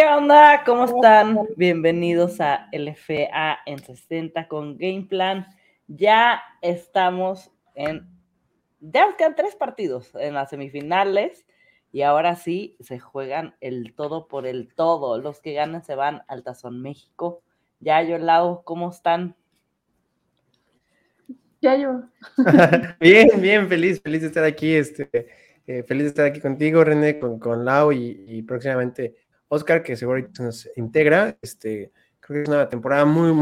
¿Qué onda? ¿Cómo están? Bienvenidos a LFA en 60 con Gameplan. Ya estamos ya nos quedan 3 partidos en las semifinales y ahora sí se juegan el todo por el todo. Los que ganan se van al Tazón México. Ya, Yolau, ¿cómo están? Ya yo. Bien, feliz de estar aquí, feliz de estar aquí contigo, René, con Lau y próximamente Oscar, que seguro nos integra. Creo que es una temporada muy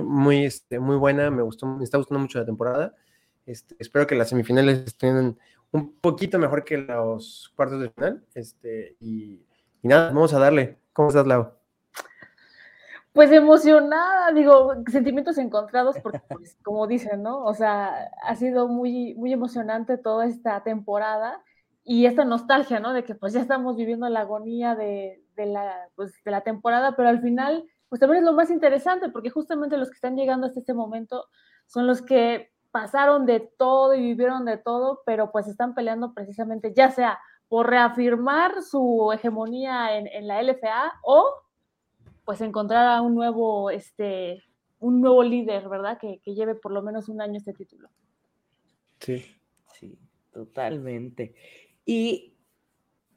buena. Me está gustando mucho la temporada. Espero que las semifinales estén un poquito mejor que los cuartos de final. Y nada, vamos a darle. ¿Cómo estás, Lau? Pues emocionada, digo, sentimientos encontrados, porque pues, como dicen, ¿no? O sea, ha sido muy, muy emocionante toda esta temporada y esta nostalgia, ¿no? De que pues ya estamos viviendo la agonía de la temporada, pero al final, pues también es lo más interesante, porque justamente los que están llegando hasta este momento son los que pasaron de todo y vivieron de todo, pero pues están peleando precisamente, ya sea por reafirmar su hegemonía en la LFA o pues encontrar a un nuevo, un nuevo líder, ¿verdad? Que lleve por lo menos un año este título. Sí, totalmente. Y,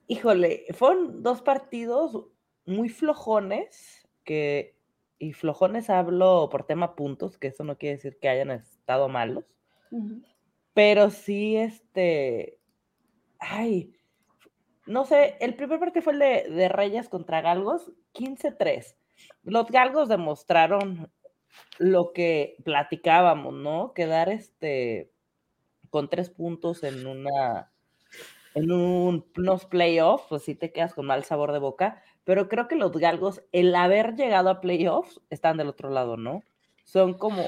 híjole, fueron 2 partidos muy flojones, y flojones hablo por tema puntos, que eso no quiere decir que hayan estado malos, uh-huh. Pero sí, no sé, el primer partido fue el de Reyes contra Galgos, 15-3. Los Galgos demostraron lo que platicábamos, ¿no? Quedar con 3 puntos en unos playoffs, pues sí te quedas con mal sabor de boca, pero creo que los Galgos, el haber llegado a playoffs, están del otro lado, ¿no? Son como,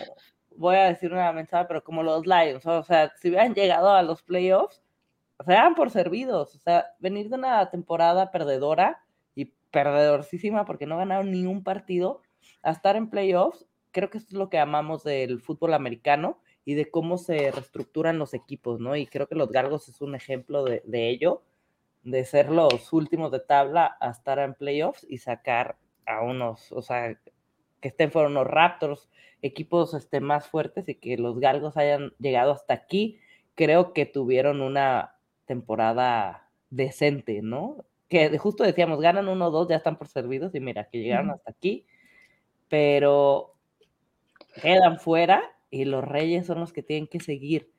voy a decir una mensaje, pero como los Lions, o sea, si hubieran llegado a los playoffs, se dan por servidos, o sea, venir de una temporada perdedora y perdedorcísima porque no ganaron ni un partido, a estar en playoffs, creo que esto es lo que amamos del fútbol americano y de cómo se reestructuran los equipos, ¿no? Y creo que los Galgos es un ejemplo de ello, de ser los últimos de tabla a estar en playoffs y sacar a unos, o sea, que fueron los Raptors, equipos más fuertes, y que los Galgos hayan llegado hasta aquí. Creo que tuvieron una temporada decente, ¿no? Que justo decíamos, ganan 1 o 2, ya están por servidos, y mira, que llegaron hasta aquí, pero quedan fuera, y los Reyes son los que tienen que seguir.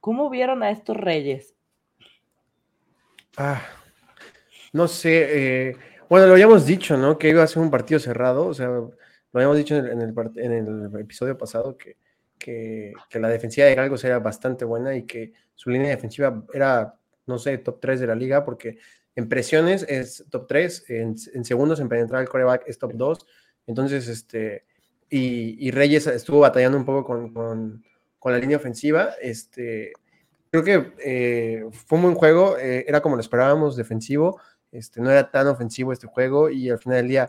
¿Cómo vieron a estos Reyes? No sé, bueno, lo habíamos dicho, ¿no? Que iba a ser un partido cerrado, o sea, lo habíamos dicho en el episodio pasado que la defensiva de Galgos era bastante buena y que su línea defensiva era, no sé, top 3 de la liga, porque en presiones es top 3, en segundos en penetrar el quarterback es top 2, entonces, y Reyes estuvo batallando un poco con la línea ofensiva, creo que fue un buen juego, era como lo esperábamos, defensivo, no era tan ofensivo este juego, y al final del día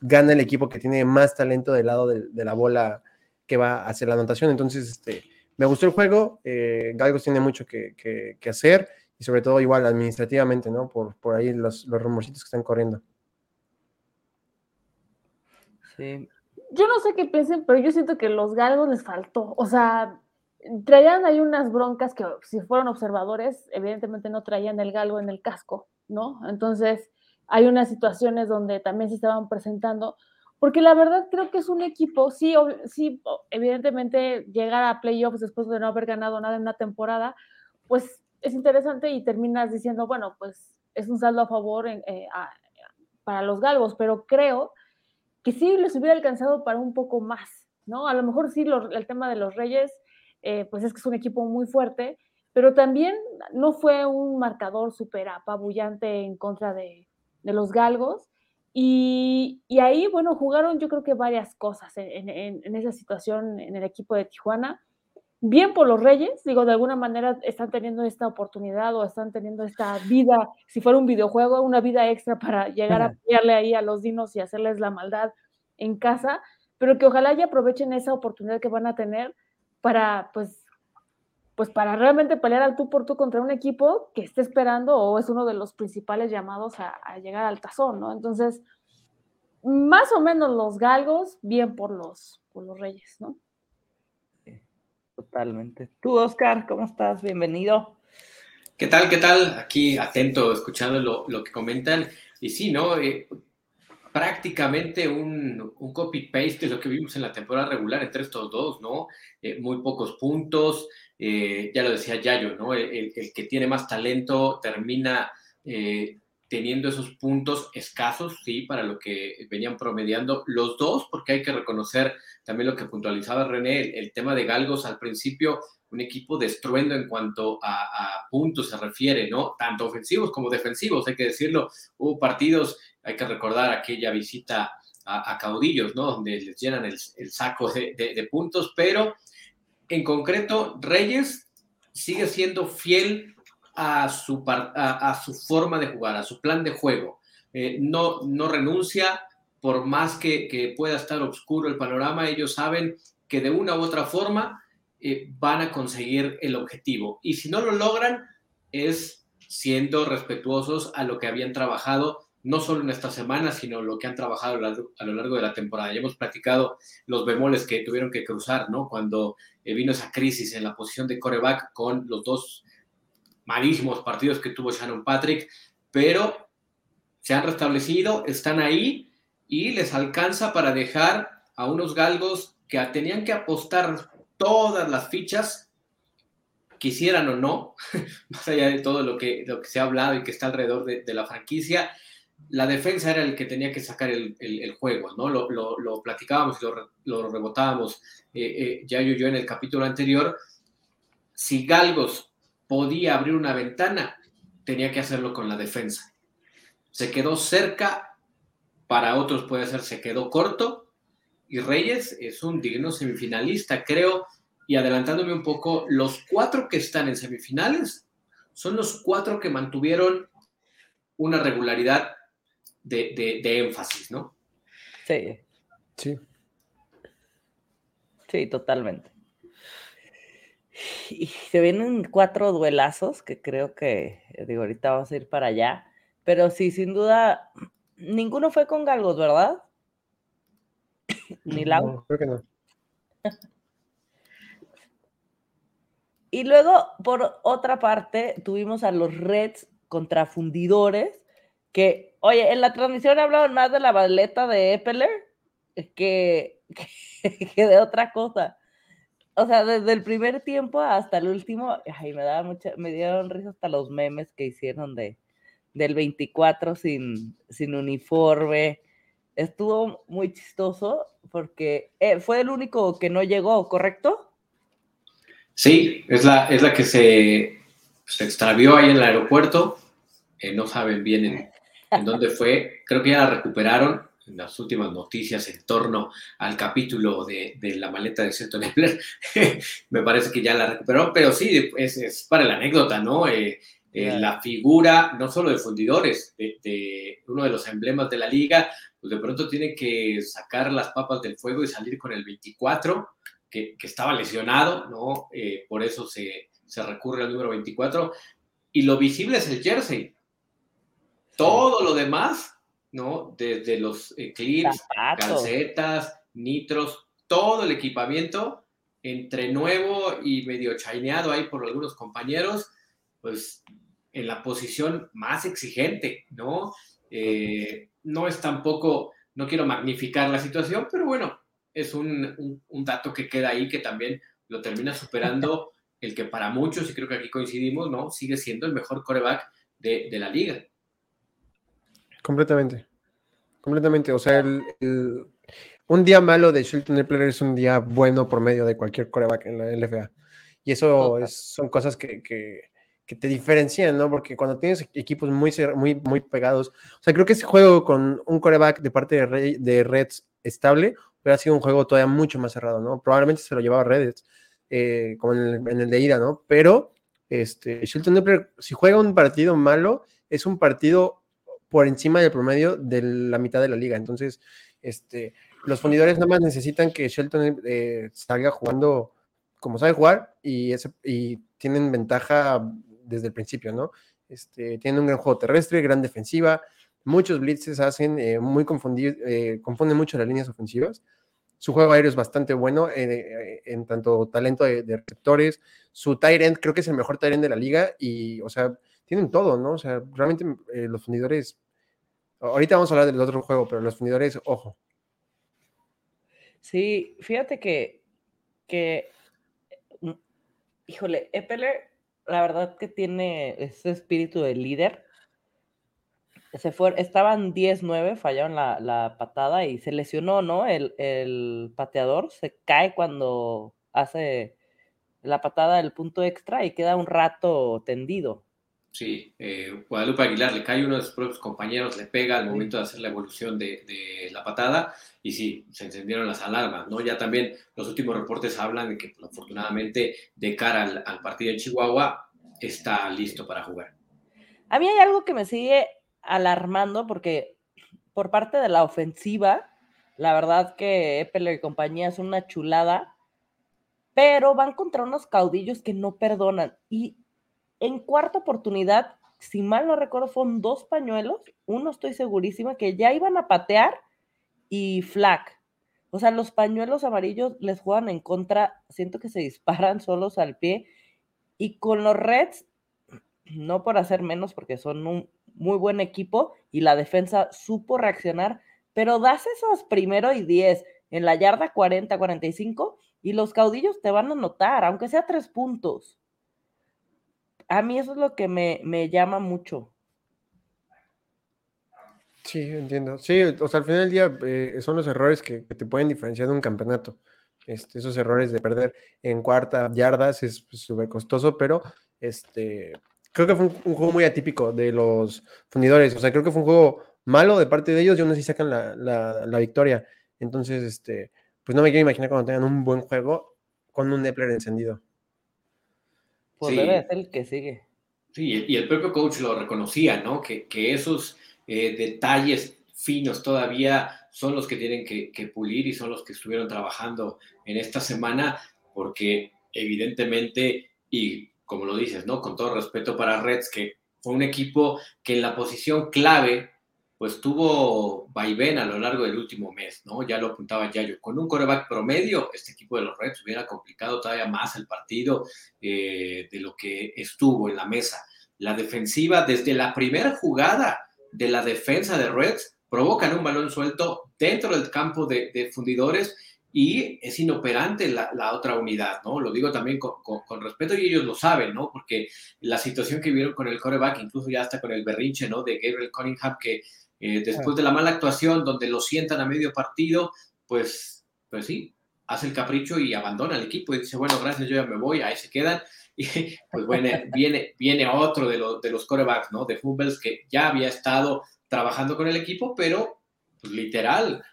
gana el equipo que tiene más talento del lado de la bola que va hacia la anotación, entonces, me gustó el juego, Galgos tiene mucho que hacer, y sobre todo igual administrativamente, ¿no? Por ahí los rumorcitos que están corriendo. Sí. Yo no sé qué piensen, pero yo siento que los Galgos les faltó, o sea, traían ahí unas broncas que si fueron observadores, evidentemente no traían el Galgo en el casco, ¿no? Entonces, hay unas situaciones donde también se estaban presentando, porque la verdad creo que es un equipo, sí, evidentemente llegar a playoffs después de no haber ganado nada en una temporada, pues es interesante y terminas diciendo, bueno, pues es un saldo a favor para los Galgos, pero creo que sí les hubiera alcanzado para un poco más, ¿no? A lo mejor sí el tema de los Reyes, pues es que es un equipo muy fuerte, pero también no fue un marcador súper apabullante en contra de los Galgos. Y ahí, bueno, jugaron yo creo que varias cosas en esa situación en el equipo de Tijuana. Bien por los Reyes, digo, de alguna manera están teniendo esta oportunidad o están teniendo esta vida, si fuera un videojuego, una vida extra para llegar a pelearle ahí a los Dinos y hacerles la maldad en casa, pero que ojalá ya aprovechen esa oportunidad que van a tener para, pues para realmente pelear al tú por tú contra un equipo que esté esperando o es uno de los principales llamados a llegar al tazón, ¿no? Entonces, más o menos los galgos, bien por los Reyes, ¿no? Totalmente. Tú, Oscar, ¿cómo estás? Bienvenido. ¿Qué tal? Aquí atento, escuchando lo que comentan. Y sí, ¿no? Prácticamente un copy-paste de lo que vimos en la temporada regular entre estos dos, ¿no? Muy pocos puntos. Ya lo decía Yayo, ¿no? El que tiene más talento termina teniendo esos puntos escasos, sí, para lo que venían promediando los dos, porque hay que reconocer también lo que puntualizaba René, el tema de Galgos al principio, un equipo de estruendo en cuanto a puntos se refiere, ¿no? Tanto ofensivos como defensivos, hay que decirlo. Hubo partidos, hay que recordar aquella visita a Caudillos, ¿no? Donde les llenan el saco de puntos, pero en concreto Reyes sigue siendo fiel a su forma de jugar, a su plan de juego. No renuncia, por más que pueda estar oscuro el panorama, ellos saben que de una u otra forma van a conseguir el objetivo. Y si no lo logran, es siendo respetuosos a lo que habían trabajado, no solo en esta semana, sino lo que han trabajado a lo largo de la temporada. Ya hemos platicado los bemoles que tuvieron que cruzar, ¿no? Cuando vino esa crisis en la posición de quarterback con los dos malísimos partidos que tuvo Shannon Patrick, pero se han restablecido, están ahí y les alcanza para dejar a unos galgos que tenían que apostar todas las fichas, quisieran o no, más allá de todo lo que se ha hablado y que está alrededor de la franquicia. La defensa era el que tenía que sacar el juego, ¿no? Lo platicábamos, lo rebotábamos ya yo en el capítulo anterior. Si Galgos podía abrir una ventana, tenía que hacerlo con la defensa. Se quedó cerca, para otros puede ser se quedó corto, y Reyes es un digno semifinalista, creo, y adelantándome un poco, los 4 que están en semifinales son los 4 que mantuvieron una regularidad de énfasis, ¿no? Sí, totalmente. Y se vienen 4 duelazos que creo que, ahorita vamos a ir para allá, pero sí, sin duda, ninguno fue con Galgos, ¿verdad? Ni Lau. No, creo que no. Y luego, por otra parte, tuvimos a los Reds contra Fundidores, que, oye, en la transmisión hablaban más de la baleta de Eppler que de otra cosa. O sea, desde el primer tiempo hasta el último, ay, me dieron risa hasta los memes que hicieron del 24 sin uniforme. Estuvo muy chistoso porque fue el único que no llegó, ¿correcto? Sí, es la que se extravió ahí en el aeropuerto. No saben bien en dónde fue. Creo que ya la recuperaron. En las últimas noticias en torno al capítulo de la maleta de Shelton Neppler, me parece que ya la recuperó, pero sí, es para la anécdota, ¿no? Claro. La figura, no solo de Fundidores, de uno de los emblemas de la liga, pues de pronto tiene que sacar las papas del fuego y salir con el 24, que estaba lesionado, ¿no? Por eso se recurre al número 24, y lo visible es el jersey. Todo lo demás, ¿no? Desde los clips, zapatos, calcetas, nitros, todo el equipamiento entre nuevo y medio chaineado ahí por algunos compañeros, pues en la posición más exigente, ¿no? No es tampoco, no quiero magnificar la situación, pero bueno, es un dato que queda ahí que también lo termina superando el que para muchos, y creo que aquí coincidimos, ¿no? Sigue siendo el mejor quarterback de la liga. Completamente. O sea, un día malo de Shelton Neppler es un día bueno promedio de cualquier quarterback en la LFA. Y eso son cosas que te diferencian, ¿no? Porque cuando tienes equipos muy, muy, muy pegados, o sea, creo que ese juego con un quarterback de parte de Reds estable hubiera sido un juego todavía mucho más cerrado, ¿no? Probablemente se lo llevaba Reds, como en el de ida, ¿no? Pero Shelton Neppler, si juega un partido malo, es un partido por encima del promedio de la mitad de la liga. Entonces, los fundidores nada más necesitan que Shelton salga jugando como sabe jugar y tienen ventaja desde el principio, ¿no? Tienen un gran juego terrestre, gran defensiva, muchos blitzes hacen, confunden mucho las líneas ofensivas. Su juego aéreo es bastante bueno en tanto talento de receptores. Su tight end creo que es el mejor tight end de la liga y, o sea, tienen todo, ¿no? O sea, realmente los Fundidores... Ahorita vamos a hablar del otro juego, pero los Fundidores, ojo. Sí, fíjate que híjole, Eppler, la verdad que tiene ese espíritu de líder. Estaban 10-9, fallaron la patada y se lesionó, ¿no? El pateador se cae cuando hace la patada del punto extra y queda un rato tendido. Sí, Guadalupe Aguilar le cae, uno de sus propios compañeros le pega al momento de hacer la evolución de la patada y sí, se encendieron las alarmas, ¿no? Ya también los últimos reportes hablan de que afortunadamente de cara al partido de Chihuahua está listo para jugar. A mí hay algo que me sigue alarmando porque por parte de la ofensiva, la verdad que Eppler y compañía son una chulada, pero van contra unos Caudillos que no perdonan. Y en cuarta oportunidad, si mal no recuerdo, fueron 2 pañuelos, uno estoy segurísima que ya iban a patear y flag. O sea, los pañuelos amarillos les juegan en contra, siento que se disparan solos al pie. Y con los Reds, no por hacer menos porque son un muy buen equipo y la defensa supo reaccionar, pero das esos primero y 10 en la yarda 40, 45 y los Caudillos te van a anotar, aunque sea 3 puntos. A mí eso es lo que me llama mucho. Sí, entiendo. Sí, o sea, al final del día son los errores que te pueden diferenciar de un campeonato. Esos errores de perder en cuarta yardas es súper costoso, pero creo que fue un juego muy atípico de los Fundidores. O sea, creo que fue un juego malo de parte de ellos y aún así sacan la victoria. Entonces, pues no me quiero imaginar cuando tengan un buen juego con un Eppler encendido. Pues sí, debe ser el que sigue. Sí, y el propio coach lo reconocía, ¿no? Que esos detalles finos todavía son los que tienen que pulir y son los que estuvieron trabajando en esta semana, porque evidentemente, y como lo dices, ¿no? Con todo respeto para Reds, que fue un equipo que en la posición clave, pues tuvo vaivén a lo largo del último mes, ¿no? Ya lo apuntaba Yayo. Con un quarterback promedio, este equipo de los Reds hubiera complicado todavía más el partido de lo que estuvo en la mesa. La defensiva, desde la primera jugada de la defensa de Reds, provocan un balón suelto dentro del campo de Fundidores y es inoperante la otra unidad, ¿no? Lo digo también con respeto y ellos lo saben, ¿no? Porque la situación que vivieron con el quarterback, incluso ya hasta con el berrinche, ¿no? De Gabriel Cunningham, que después de la mala actuación, donde lo sientan a medio partido, pues sí, hace el capricho y abandona el equipo y dice, bueno, gracias, yo ya me voy, ahí se quedan. Y pues bueno, viene otro de los quarterbacks, ¿no? De Fumbles, que ya había estado trabajando con el equipo, pero pues, literal,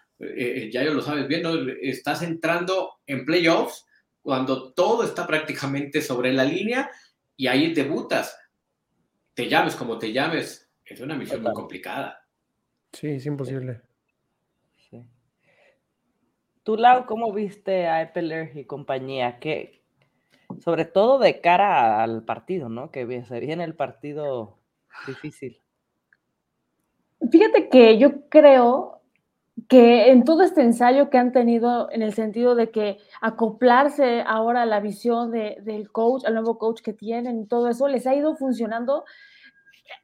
ya lo sabes bien, ¿no? Estás entrando en playoffs cuando todo está prácticamente sobre la línea y ahí debutas. Te llames como te llames, es una misión muy complicada. Sí, es imposible. Sí. Tú, Lau, ¿cómo viste a Eppler y compañía? Que, sobre todo de cara al partido, ¿no? Que se viene el partido difícil. Fíjate que yo creo que en todo este ensayo que han tenido, en el sentido de que acoplarse ahora a la visión del coach, al nuevo coach que tienen, todo eso les ha ido funcionando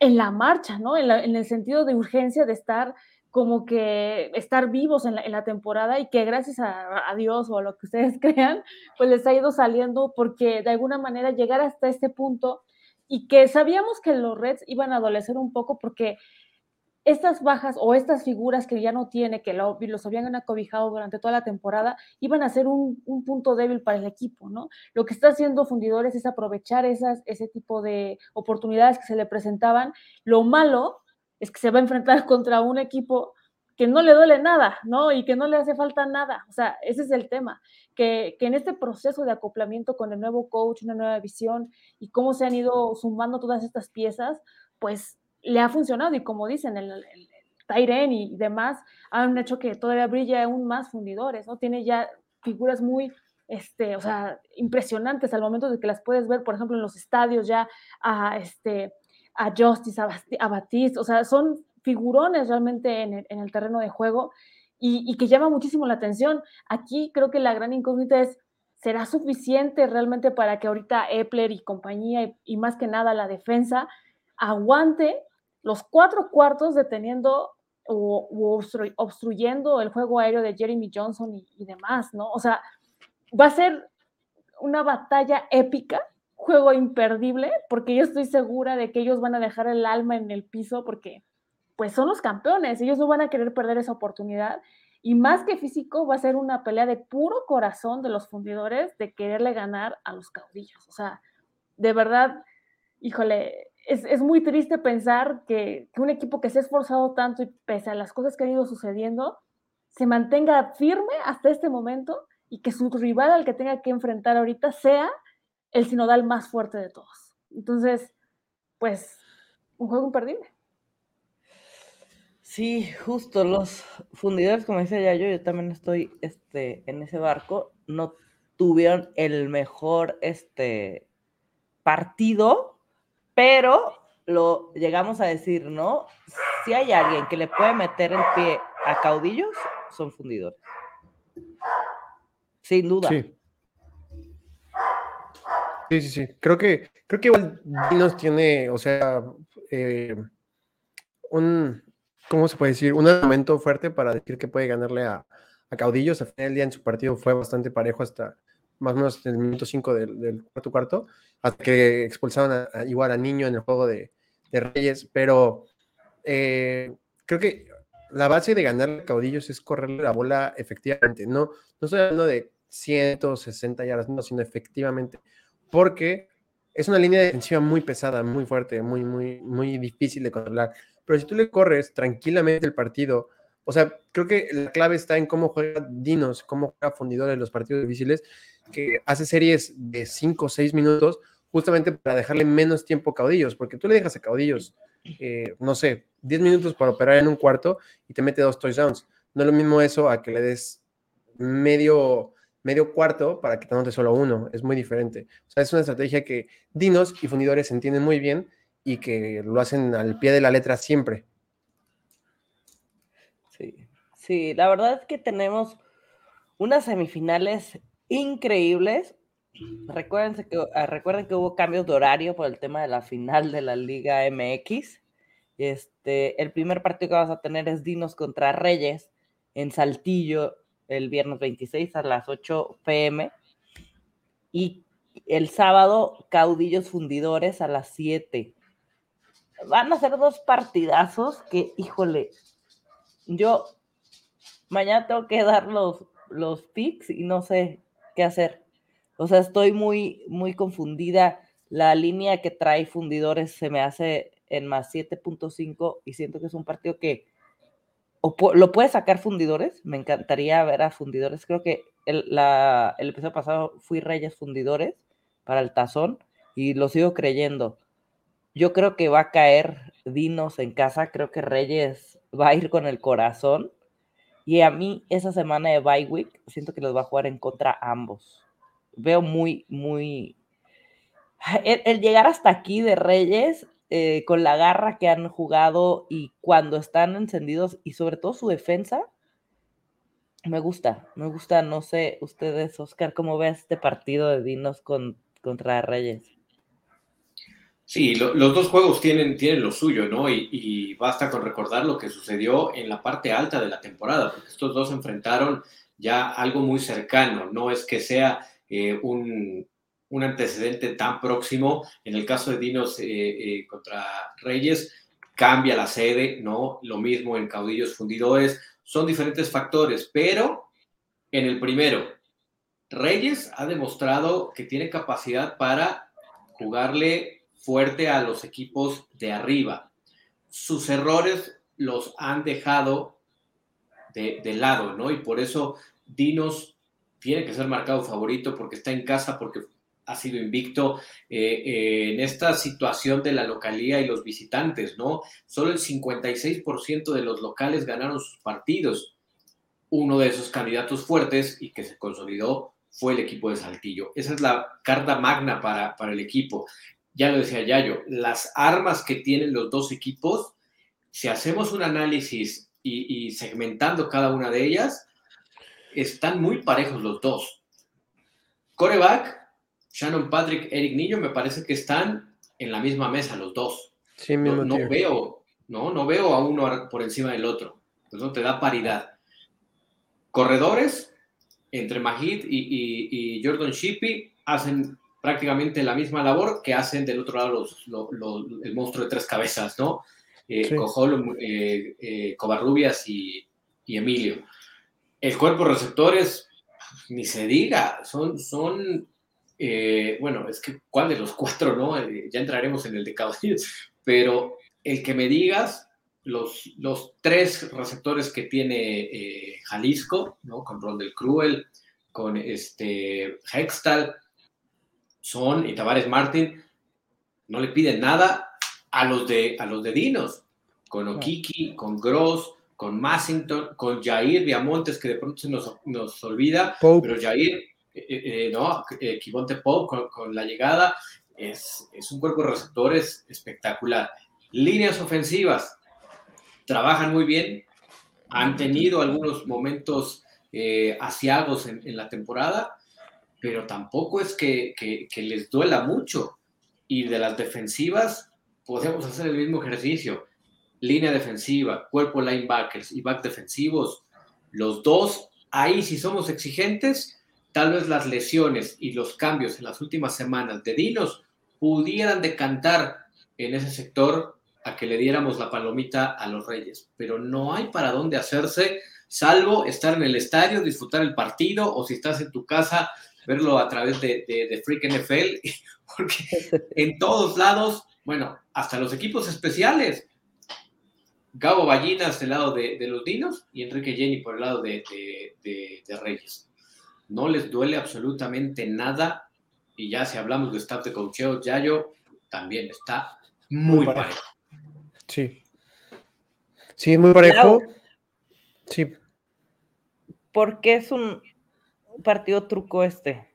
en la marcha, ¿no? En el sentido de urgencia de estar como que estar vivos en la temporada y que gracias a Dios o a lo que ustedes crean, pues les ha ido saliendo porque de alguna manera llegar hasta este punto y que sabíamos que los Reds iban a adolecer un poco porque estas bajas o estas figuras que ya no tiene, que los habían acobijado durante toda la temporada, iban a ser un punto débil para el equipo, ¿no? Lo que está haciendo Fundidores es aprovechar ese tipo de oportunidades que se le presentaban. Lo malo es que se va a enfrentar contra un equipo que no le duele nada, ¿no? Y que no le hace falta nada. O sea, ese es el tema. Que en este proceso de acoplamiento con el nuevo coach, una nueva visión y cómo se han ido sumando todas estas piezas, pues le ha funcionado y como dicen, el Tyren y demás han hecho que todavía brille aún más Fundidores, ¿no? Tiene ya figuras muy, o sea, impresionantes al momento de que las puedes ver, por ejemplo, en los estadios ya a Justice, a Batiste, o sea, son figurones realmente en el terreno de juego y que llama muchísimo la atención. Aquí creo que la gran incógnita es, ¿será suficiente realmente para que ahorita Eppler y compañía y más que nada la defensa aguante los 4 cuartos deteniendo o obstruyendo el juego aéreo de Jeremy Johnson y demás, ¿no? O sea, va a ser una batalla épica, juego imperdible, porque yo estoy segura de que ellos van a dejar el alma en el piso porque pues son los campeones, ellos no van a querer perder esa oportunidad y más que físico va a ser una pelea de puro corazón de los fundidores de quererle ganar a los caudillos. O sea, de verdad, híjole, es muy triste pensar que un equipo que se ha esforzado tanto y pese a las cosas que han ido sucediendo, se mantenga firme hasta este momento y que su rival al que tenga que enfrentar ahorita sea el sinodal más fuerte de todos. Entonces, pues, un juego imperdible. Sí, justo, los fundidores, como dice Yayo, yo también estoy en ese barco, no tuvieron el mejor partido, pero lo llegamos a decir, ¿no? Si hay alguien que le puede meter el pie a caudillos, son fundidores. Sin duda. Sí. Sí. Creo que igual Dinos tiene, o sea, ¿cómo se puede decir? Un argumento fuerte para decir que puede ganarle a caudillos. Al final del día en su partido fue bastante parejo hasta más o menos en el minuto 5 del cuarto, hasta que expulsaron igual a Niño en el juego de Reyes, pero creo que la base de ganar a caudillos es correrle la bola efectivamente, no estoy hablando de 160 yardas, no, sino efectivamente, porque es una línea defensiva muy pesada, muy fuerte, muy, muy, muy difícil de controlar, pero si tú le corres tranquilamente el partido. O sea, creo que la clave está en cómo juega Dinos, cómo juega Fundidores en los partidos difíciles, que hace series de 5 o 6 minutos justamente para dejarle menos tiempo a caudillos, porque tú le dejas a caudillos, 10 minutos para operar en un cuarto y te mete 2 touchdowns. No es lo mismo eso a que le des medio cuarto para que te anote solo uno. Es muy diferente. O sea, es una estrategia que Dinos y Fundidores entienden muy bien y que lo hacen al pie de la letra siempre. Sí, la verdad es que tenemos unas semifinales increíbles. Recuerden que hubo cambios de horario por el tema de la final de la Liga MX. El primer partido que vas a tener es Dinos contra Reyes en Saltillo el viernes 26 a las 8 p.m. y el sábado Caudillos Fundidores a las 7. Van a ser 2 partidazos que, híjole, yo mañana tengo que dar los picks y no sé qué hacer. O sea, estoy muy, muy confundida. La línea que trae Fundidores se me hace en más 7.5 y siento que es un partido que lo puede sacar Fundidores. Me encantaría ver a Fundidores. Creo que el episodio pasado fui Reyes Fundidores para el Tazón y lo sigo creyendo. Yo creo que va a caer Dinos en casa. Creo que Reyes va a ir con el corazón, y a mí esa semana de bye week siento que los va a jugar en contra ambos. Veo muy, muy el llegar hasta aquí de Reyes con la garra que han jugado y cuando están encendidos y sobre todo su defensa me gusta, no sé ustedes, Oscar, ¿cómo ves este partido de Dinos contra Reyes? Sí, los 2 juegos tienen lo suyo, ¿no? Y basta con recordar lo que sucedió en la parte alta de la temporada, porque estos 2 enfrentaron ya algo muy cercano. No es que sea un antecedente tan próximo. En el caso de Dinos contra Reyes, cambia la sede, ¿no? Lo mismo en Caudillos Fundidores. Son diferentes factores, pero en el primero, Reyes ha demostrado que tiene capacidad para jugarle fuerte a los equipos de arriba. Sus errores los han dejado de lado, ¿no? Y por eso Dinos tiene que ser marcado favorito porque está en casa, porque ha sido invicto en esta situación de la localía y los visitantes, ¿no? Solo el 56% de los locales ganaron sus partidos. Uno de esos candidatos fuertes y que se consolidó fue el equipo de Saltillo. Esa es la carta magna para el equipo. Ya lo decía Yayo, las armas que tienen los 2 equipos si hacemos un análisis y segmentando cada una de ellas, están muy parejos los dos. Coreback, Shannon Patrick, Eric Niño, me parece que están en la misma mesa los dos. Sí, no veo a uno por encima del otro. Entonces no te da paridad. Corredores, entre Mahid y Jordan Shippey, hacen prácticamente la misma labor que hacen del otro lado el monstruo de tres cabezas, ¿no? Sí. Cojol, Covarrubias y Emilio. El cuerpo de receptores, ni se diga, son, es que ¿cuál de los cuatro, no? Ya entraremos en el de Caudillos, pero el que me digas, los tres receptores que tiene Jalisco, ¿no? Con Rondel Cruel, con Hextal Son y Tavares Martín, no le piden nada a los de Dinos, con O'Kiki, con Gross, con Massington, con Jair Diamontes, que de pronto se nos olvida, Pope. Pero Jair, Kivonte Pope con la llegada, es un cuerpo de receptores espectacular. Líneas ofensivas, trabajan muy bien, han tenido algunos momentos aciagos en la temporada, pero tampoco es que les duela mucho. Y de las defensivas, podemos hacer el mismo ejercicio. Línea defensiva, cuerpo linebackers y back defensivos, los dos, ahí si somos exigentes, tal vez las lesiones y los cambios en las últimas semanas de Dinos pudieran decantar en ese sector a que le diéramos la palomita a los Reyes, pero no hay para dónde hacerse, salvo estar en el estadio, disfrutar el partido, o si estás en tu casa, verlo a través de Freak NFL, porque en todos lados, bueno, hasta los equipos especiales, Gabo Ballinas del lado de los Dinos y Enrique Jenny por el lado de Reyes. No les duele absolutamente nada, y ya si hablamos de staff de coacheo, Yayo también está muy parejo. Sí, muy parejo. Sí. ¿Por qué es un partido truco este?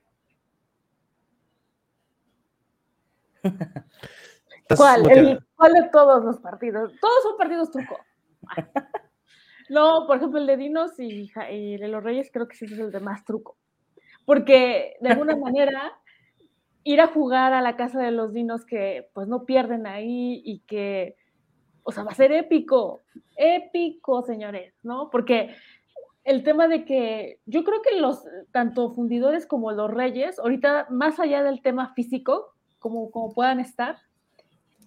¿Cuál? ¿Cuál de todos los partidos? Todos son partidos truco. No, por ejemplo, el de Dinos y el de los Reyes creo que sí es el de más truco. Porque, de alguna manera, ir a jugar a la casa de los Dinos que, pues, no pierden ahí y que, o sea, va a ser épico, señores, ¿no? Porque el tema de que yo creo que tanto Fundidores como los Reyes, ahorita, más allá del tema físico, como puedan estar,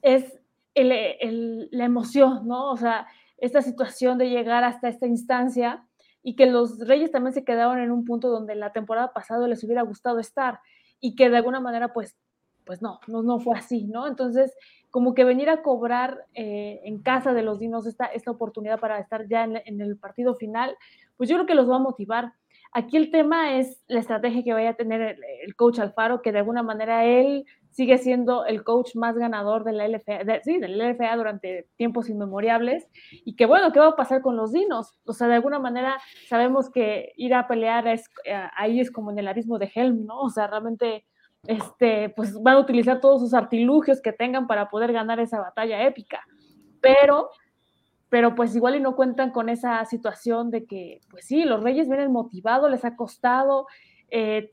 es la emoción, ¿no? O sea, esta situación de llegar hasta esta instancia y que los Reyes también se quedaron en un punto donde la temporada pasada les hubiera gustado estar y que de alguna manera, pues no fue así, ¿no? Entonces, como que venir a cobrar en casa de los Dinos esta oportunidad para estar ya en el partido final, pues yo creo que los va a motivar. Aquí el tema es la estrategia que vaya a tener el coach Alfaro, que de alguna manera él sigue siendo el coach más ganador de la LFA, del LFA durante tiempos inmemorables, y que bueno, ¿qué va a pasar con los Dinos? O sea, de alguna manera sabemos que ir a pelear ahí es como en el abismo de Helm, ¿no? O sea, realmente pues van a utilizar todos sus artilugios que tengan para poder ganar esa batalla épica, pero pues igual y no cuentan con esa situación de que, pues sí, los Reyes vienen motivados, les ha costado,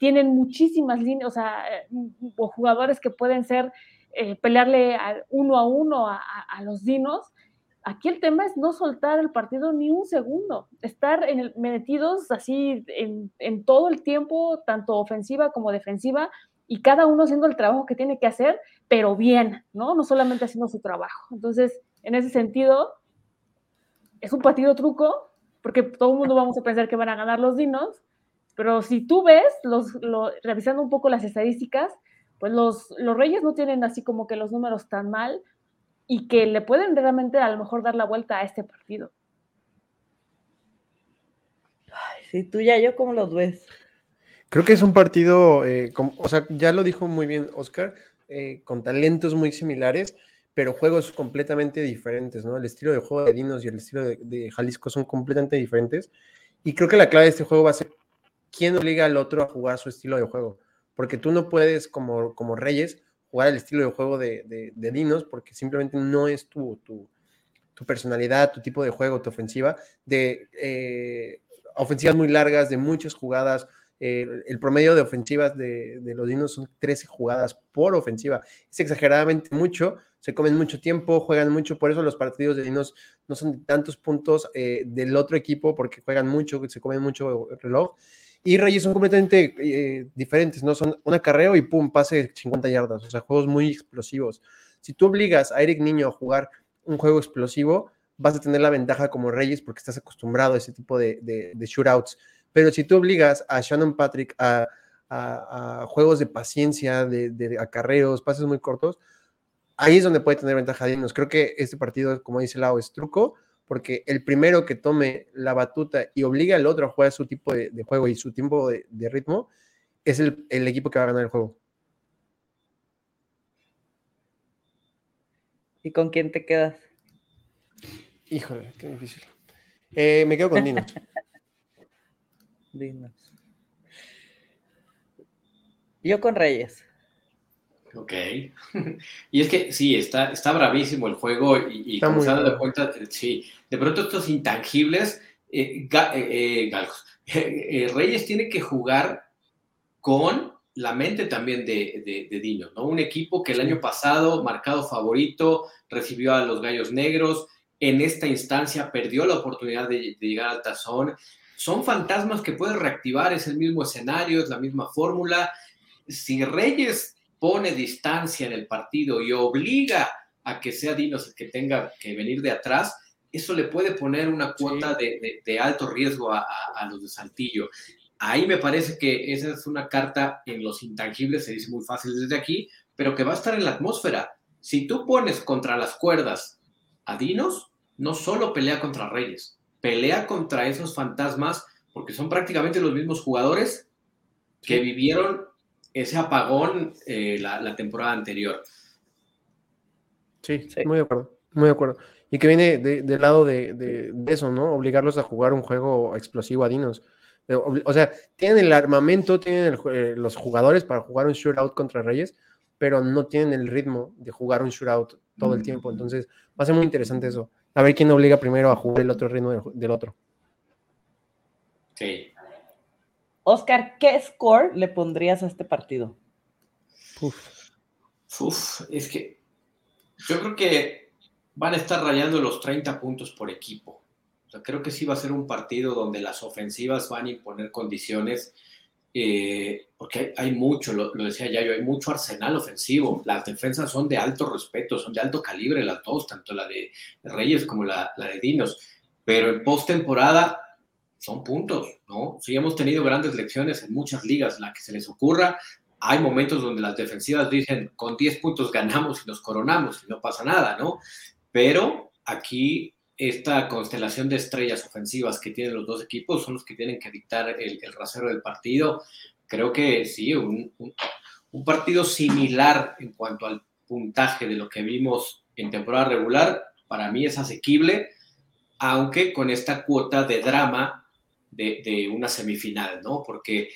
tienen muchísimas líneas, o sea, o jugadores que pueden ser, pelearle uno a uno a los Dinos. Aquí el tema es no soltar el partido ni un segundo, estar metidos así en todo el tiempo, tanto ofensiva como defensiva, y cada uno haciendo el trabajo que tiene que hacer, pero bien, ¿no? No solamente haciendo su trabajo. Entonces, en ese sentido, es un partido truco, porque todo el mundo vamos a pensar que van a ganar los Dinos, pero si tú ves, revisando un poco las estadísticas, pues los Reyes no tienen así como que los números tan mal y que le pueden realmente a lo mejor dar la vuelta a este partido. Ay, sí, tú ya yo, ¿cómo los ves? Creo que es un partido, o sea, ya lo dijo muy bien Oscar, con talentos muy similares, pero juegos completamente diferentes, ¿no? El estilo de juego de Dinos y el estilo de Jalisco son completamente diferentes, y creo que la clave de este juego va a ser quién obliga al otro a jugar su estilo de juego, porque tú no puedes, como Reyes, jugar el estilo de juego de Dinos, porque simplemente no es tu tu personalidad, tu tipo de juego, tu ofensiva, de ofensivas muy largas, de muchas jugadas. El promedio de ofensivas de los Dinos son 13 jugadas por ofensiva. Es exageradamente mucho, se comen mucho tiempo, juegan mucho, por eso los partidos de Dinos no son de tantos puntos del otro equipo, porque juegan mucho, se comen mucho el reloj. Y Reyes son completamente diferentes, ¿no? Son un acarreo y pum, pase de 50 yardas, o sea, juegos muy explosivos. Si tú obligas a Eric Niño a jugar un juego explosivo, vas a tener la ventaja como Reyes porque estás acostumbrado a ese tipo de shootouts. Pero si tú obligas a Shannon Patrick a juegos de paciencia, de acarreos, pases muy cortos, ahí es donde puede tener ventaja Dinos. Creo que este partido, como dice Lau, es truco, porque el primero que tome la batuta y obliga al otro a jugar su tipo de juego y su tiempo de ritmo, es el equipo que va a ganar el juego. ¿Y con quién te quedas? Híjole, qué difícil. Me quedo con Dinos. Dinos. Yo con Reyes. Ok. Y es que sí, está bravísimo el juego y como se dan cuenta, sí, de pronto estos intangibles, Reyes tiene que jugar con la mente también de Dinos, ¿no? Un equipo que el año pasado, marcado favorito, recibió a los Gallos Negros, en esta instancia perdió la oportunidad de llegar al Tazón. Son fantasmas que puedes reactivar, es el mismo escenario, es la misma fórmula. Si Reyes pone distancia en el partido y obliga a que sea Dinos el que tenga que venir de atrás, eso le puede poner una cuota de alto riesgo a los de Saltillo. Ahí me parece que esa es una carta en los intangibles, se dice muy fácil desde aquí, pero que va a estar en la atmósfera. Si tú pones contra las cuerdas a Dinos, no solo pelea contra Reyes, pelea contra esos fantasmas, porque son prácticamente los mismos jugadores que vivieron ese apagón la temporada anterior. Sí, muy de acuerdo, muy de acuerdo. Y que viene del lado de eso, ¿no? Obligarlos a jugar un juego explosivo a Dinos. O sea, tienen el armamento, tienen los jugadores para jugar un shootout contra Reyes, pero no tienen el ritmo de jugar un shootout todo el tiempo. Entonces, va a ser muy interesante eso. A ver quién obliga primero a jugar el otro ritmo del otro. Sí. Oscar, ¿qué score le pondrías a este partido? Es que yo creo que van a estar rayando los 30 puntos por equipo. Creo que sí va a ser un partido donde las ofensivas van a imponer condiciones, porque hay mucho, lo decía Yayo, hay mucho arsenal ofensivo. Las defensas son de alto respeto, son de alto calibre las dos, tanto la de Reyes como la de Dinos. Pero en postemporada son puntos, ¿no? Sí, hemos tenido grandes lecciones en muchas ligas, la que se les ocurra. Hay momentos donde las defensivas dicen, con 10 puntos ganamos y nos coronamos y no pasa nada, ¿no? Pero aquí esta constelación de estrellas ofensivas que tienen los dos equipos son los que tienen que dictar el rasero del partido. Creo que sí, un partido similar en cuanto al puntaje de lo que vimos en temporada regular, para mí es asequible, aunque con esta cuota de drama de una semifinal, ¿no? Porque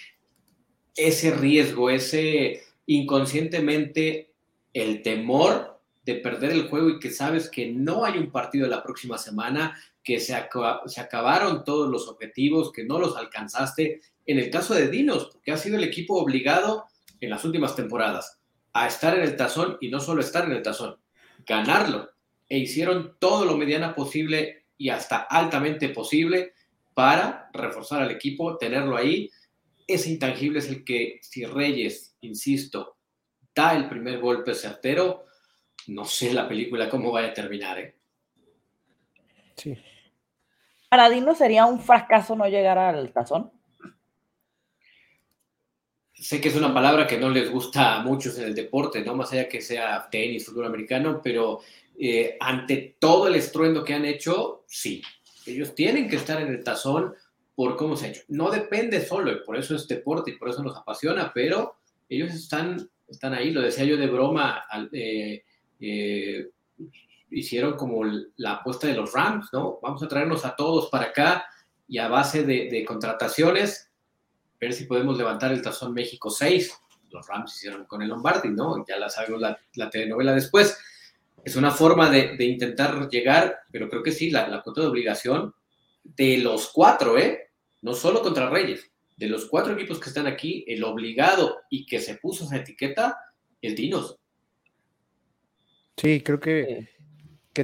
ese riesgo, ese inconscientemente el temor de perder el juego y que sabes que no hay un partido la próxima semana, que se acabaron todos los objetivos, que no los alcanzaste. En el caso de Dinos, porque ha sido el equipo obligado en las últimas temporadas a estar en el Tazón y no solo estar en el Tazón, ganarlo. E hicieron todo lo mediana posible y hasta altamente posible para reforzar al equipo, tenerlo ahí. Ese intangible es el que, si Reyes, insisto, da el primer golpe certero, no sé la película cómo vaya a terminar, ¿eh? Sí. ¿Para Dinos sería un fracaso no llegar al Tazón? Sé que es una palabra que no les gusta a muchos en el deporte, no más allá que sea tenis, fútbol americano, pero ante todo el estruendo que han hecho, sí. Ellos tienen que estar en el Tazón por cómo se ha hecho. No depende solo, y por eso es deporte y por eso nos apasiona, pero ellos están ahí, lo decía yo de broma, hicieron como la apuesta de los Rams, ¿no? Vamos a traernos a todos para acá y a base de contrataciones ver si podemos levantar el Tazón México 6. Los Rams hicieron con el Lombardi, ¿no? Ya la sabemos la telenovela después. es una forma de intentar llegar, pero creo que sí, la cuota de obligación de los cuatro, no solo contra Reyes, de los cuatro equipos que están aquí, el obligado y que se puso esa etiqueta, el Dinos. Sí, creo que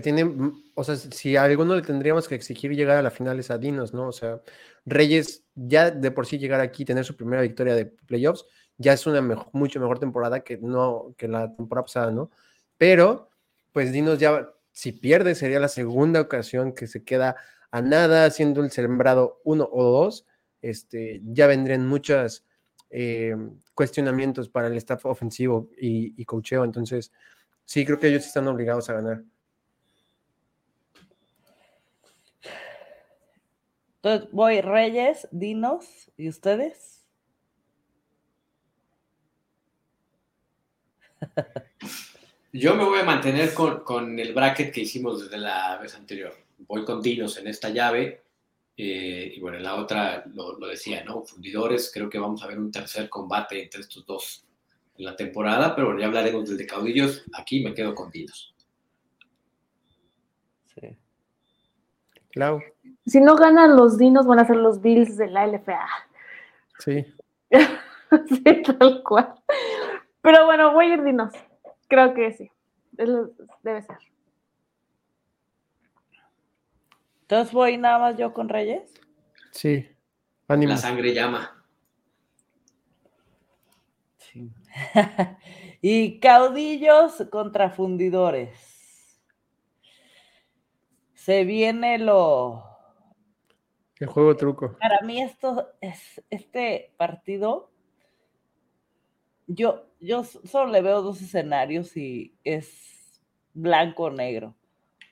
tienen, o sea, si a alguno le tendríamos que exigir llegar a la final es a Dinos, ¿no? O sea, Reyes ya de por sí llegar aquí, tener su primera victoria de playoffs, ya es una mucho mejor temporada que la temporada pasada, ¿no? Pero, pues Dinos ya, si pierde, sería la segunda ocasión que se queda a nada, siendo el sembrado 1 o 2, ya vendrían muchos cuestionamientos para el staff ofensivo y coacheo, entonces sí, creo que ellos están obligados a ganar. Entonces voy Reyes, Dinos, ¿y ustedes? Yo me voy a mantener con el bracket que hicimos desde la vez anterior. Voy con Dinos en esta llave. Y bueno, en la otra lo decía, ¿no? Fundidores, creo que vamos a ver un tercer combate entre estos dos en la temporada, pero bueno, ya hablaremos del de Caudillos. Aquí me quedo con Dinos. Sí. Clau. Si no ganan los Dinos, van a ser los Bills de la LFA. Sí. Sí, tal cual. Pero bueno, voy a ir Dinos. Creo que sí. Debe ser. Entonces voy nada más yo con Reyes. Sí. Ánimo. La sangre llama. Sí. Y Caudillos contra Fundidores. Se viene el juego truco. Para mí esto es este partido. Yo solo le veo dos escenarios y es blanco o negro.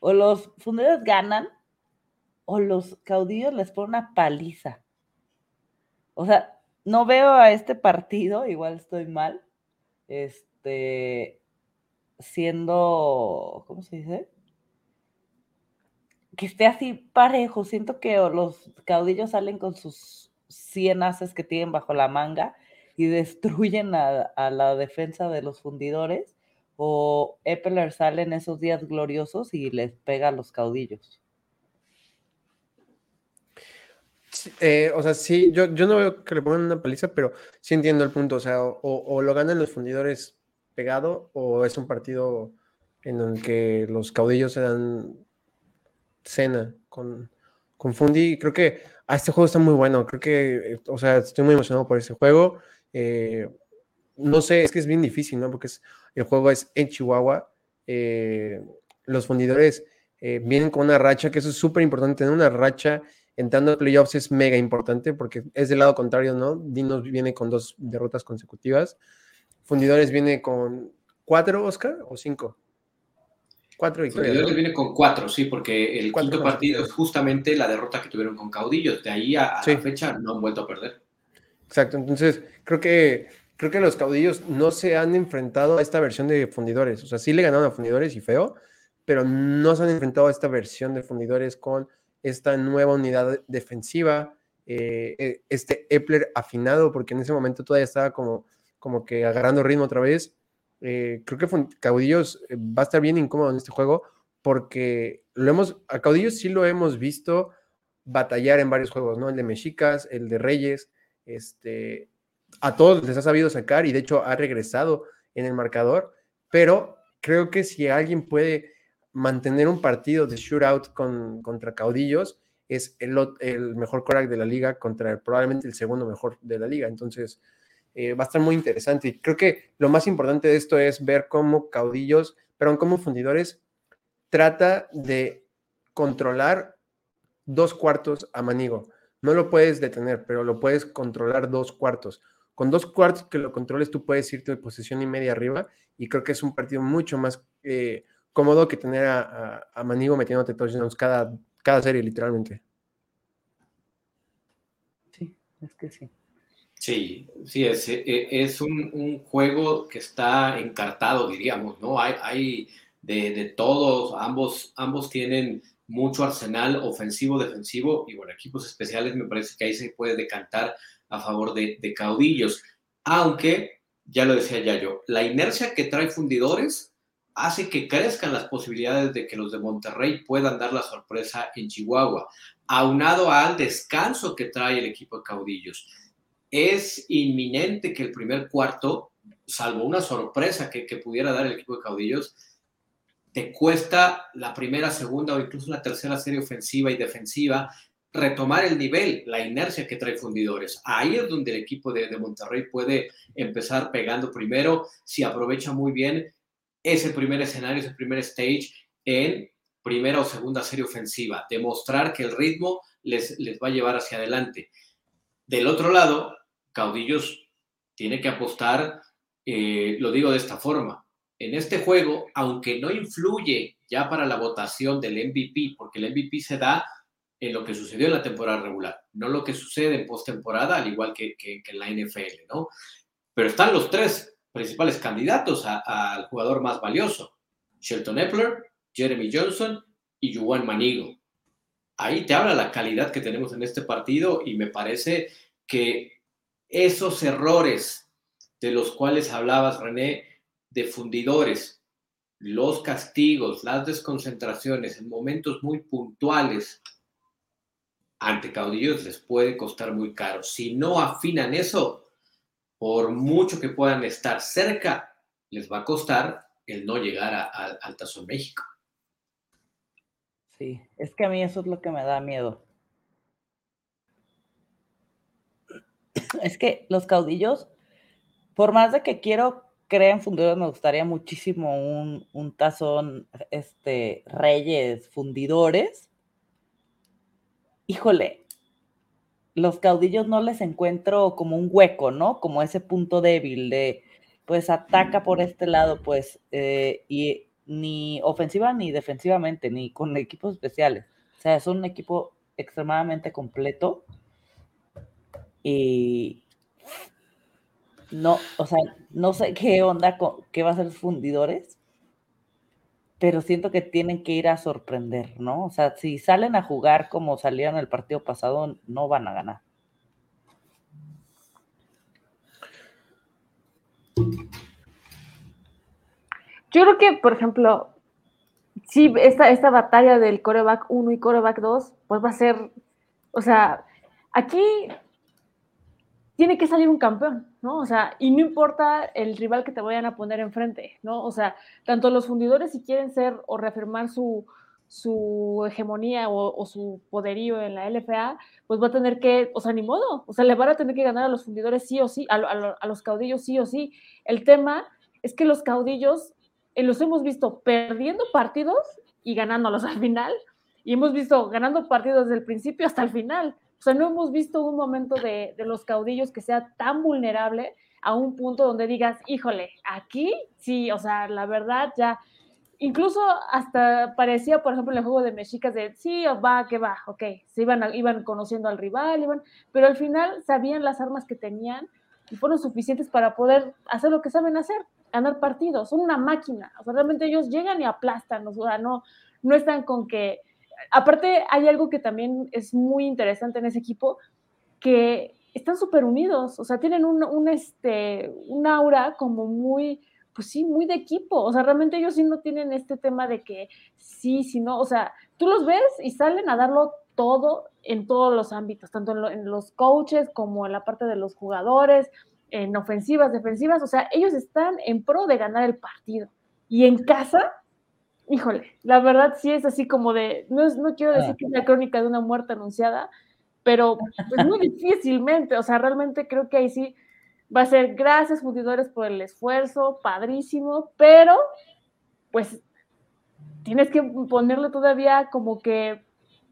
O los Fundidores ganan, o los Caudillos les ponen una paliza. O sea, no veo a este partido, igual estoy mal, siendo, ¿cómo se dice? Que esté así parejo. Siento que los Caudillos salen con sus 100 ases que tienen bajo la manga y destruyen a la defensa de los Fundidores, o Eppler sale en esos días gloriosos y les pega a los Caudillos. O sea, sí, yo no veo que le pongan una paliza, pero sí entiendo el punto, o sea, o lo ganan los Fundidores pegado, o es un partido en el que los Caudillos se dan cena con Fundi. Creo que este juego está muy bueno, creo que, o sea, estoy muy emocionado por este juego, no sé, es que es bien difícil, ¿no? Porque el juego es en Chihuahua, los Fundidores vienen con una racha, que eso es súper importante, tener una racha entrando a playoffs es mega importante porque es del lado contrario, ¿no? Dinos viene con 2 derrotas consecutivas. Fundidores viene con 4, Oscar, ¿o 5? 4 victorias. Fundidores, ¿no? Viene con 4, sí, porque el 4 quinto partido es justamente la derrota que tuvieron con Caudillos. De ahí a sí, la fecha no han vuelto a perder. Exacto, entonces creo que los Caudillos no se han enfrentado a esta versión de Fundidores. O sea, sí le ganaron a Fundidores y feo, pero no se han enfrentado a esta versión de Fundidores con esta nueva unidad defensiva, Eppler afinado, porque en ese momento todavía estaba como que agarrando ritmo otra vez. Creo que Caudillos va a estar bien incómodo en este juego, porque a Caudillos sí lo hemos visto batallar en varios juegos, ¿no? El de Mexicas, el de Reyes, a todos les ha sabido sacar y de hecho ha regresado en el marcador, pero creo que si alguien puede mantener un partido de shootout contra Caudillos es el mejor coreback de la liga contra probablemente el segundo mejor de la liga. Entonces va a estar muy interesante y creo que lo más importante de esto es ver cómo cómo Fundidores trata de controlar 2/4 a Manigo. No lo puedes detener, pero lo puedes controlar 2/4. Con 2/4 que lo controles, tú puedes irte de posesión y media arriba, y creo que es un partido mucho más cómodo que tener a Manigo metiéndote touchdowns cada serie, literalmente. Sí, es que sí. Sí, es un juego que está encartado, diríamos, ¿no? Hay de todos, ambos tienen mucho arsenal ofensivo, defensivo, y bueno, equipos especiales me parece que ahí se puede decantar a favor de Caudillos, aunque, ya lo decía yo, la inercia que trae Fundidores hace que crezcan las posibilidades de que los de Monterrey puedan dar la sorpresa en Chihuahua, aunado al descanso que trae el equipo de Caudillos. Es inminente que el primer cuarto, salvo una sorpresa que pudiera dar el equipo de Caudillos, te cuesta la primera, segunda o incluso la tercera serie ofensiva y defensiva retomar el nivel, la inercia que trae Fundidores. Ahí es donde el equipo de Monterrey puede empezar pegando primero, si aprovecha muy bien ese primer escenario, ese primer stage en primera o segunda serie ofensiva, demostrar que el ritmo les va a llevar hacia adelante. Del otro lado, Caudillos tiene que apostar, lo digo de esta forma, en este juego, aunque no influye ya para la votación del MVP, porque el MVP se da en lo que sucedió en la temporada regular, no lo que sucede en postemporada, al igual que en la NFL, ¿no? Pero están los tres principales candidatos al jugador más valioso, Shelton Neppler, Jeremy Johnson y Juan Manigo. Ahí te habla la calidad que tenemos en este partido y me parece que esos errores de los cuales hablabas, René, de Fundidores, los castigos, las desconcentraciones en momentos muy puntuales ante Caudillos les puede costar muy caro. Si no afinan eso, por mucho que puedan estar cerca, les va a costar el no llegar al Tazón México. Sí, es que a mí eso es lo que me da miedo. Es que los Caudillos, por más de que quiero creer en Fundidores, me gustaría muchísimo un Tazón Reyes Fundidores. Híjole, los Caudillos no les encuentro como un hueco, ¿no? Como ese punto débil de, pues, ataca por este lado, pues, y ni ofensiva ni defensivamente, ni con equipos especiales. O sea, es un equipo extremadamente completo y no, o sea, no sé qué onda, qué va a hacer Fundidores, pero siento que tienen que ir a sorprender, ¿no? O sea, si salen a jugar como salieron el partido pasado, no van a ganar. Yo creo que, por ejemplo, sí, esta batalla del quarterback 1 y quarterback 2, pues va a ser, o sea, aquí tiene que salir un campeón, ¿no? O sea, y no importa el rival que te vayan a poner enfrente, ¿no? O sea, tanto los Fundidores, si quieren ser o reafirmar su hegemonía o su poderío en la LFA, pues va a tener que, o sea, ni modo, o sea, le van a tener que ganar a los Fundidores sí o sí, a los Caudillos sí o sí. El tema es que los Caudillos los hemos visto perdiendo partidos y ganándolos al final, y hemos visto ganando partidos desde el principio hasta el final. O sea, no hemos visto un momento de los Caudillos que sea tan vulnerable a un punto donde digas, híjole, aquí sí, o sea, la verdad ya, incluso hasta parecía, por ejemplo, en el juego de Mexicas de sí, va, que va, ok, se iban conociendo al rival, pero al final sabían las armas que tenían y fueron suficientes para poder hacer lo que saben hacer, ganar partidos, son una máquina, o sea, realmente ellos llegan y aplastan, o sea, no están con que. Aparte, hay algo que también es muy interesante en ese equipo, que están súper unidos, o sea, tienen un aura como muy, pues sí, muy de equipo, o sea, realmente ellos sí no tienen este tema de que sí, sí, no, o sea, tú los ves y salen a darlo todo en todos los ámbitos, tanto en los coaches como en la parte de los jugadores, en ofensivas, defensivas, o sea, ellos están en pro de ganar el partido, y en casa, híjole, la verdad sí es así como de, no quiero decir que es la crónica de una muerte anunciada, pero pues muy difícilmente, o sea, realmente creo que ahí sí va a ser gracias, Fundidores, por el esfuerzo, padrísimo, pero pues tienes que ponerle todavía como que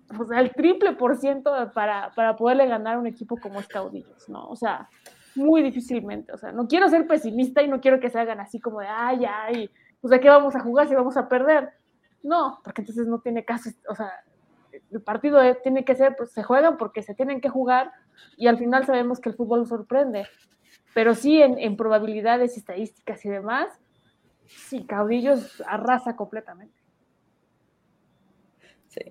pues, al 3% para poderle ganar a un equipo como Caudillos, ¿no? O sea, muy difícilmente, o sea, no quiero ser pesimista y no quiero que se hagan así como de, ay, ay, pues ¿de qué vamos a jugar si vamos a perder? No, porque entonces no tiene caso, o sea, el partido tiene que ser, pues se juegan porque se tienen que jugar y al final sabemos que el fútbol sorprende, pero sí en probabilidades, estadísticas y demás, sí, Caudillos arrasa completamente. Sí.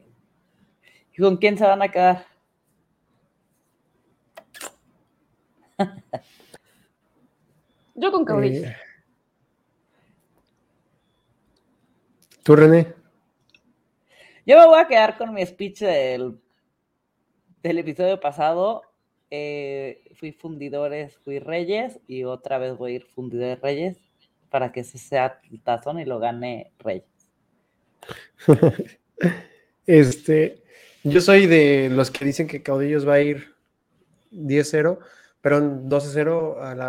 ¿Y con quién se van a quedar? Yo con Caudillos. ¿Tú, René? Yo me voy a quedar con mi speech del episodio pasado. Fui Fundidores, fui Reyes, y otra vez voy a ir Fundidores Reyes para que ese sea el tazón y lo gane Reyes. Yo soy de los que dicen que Caudillos va a ir 10-0, perdón, 12-0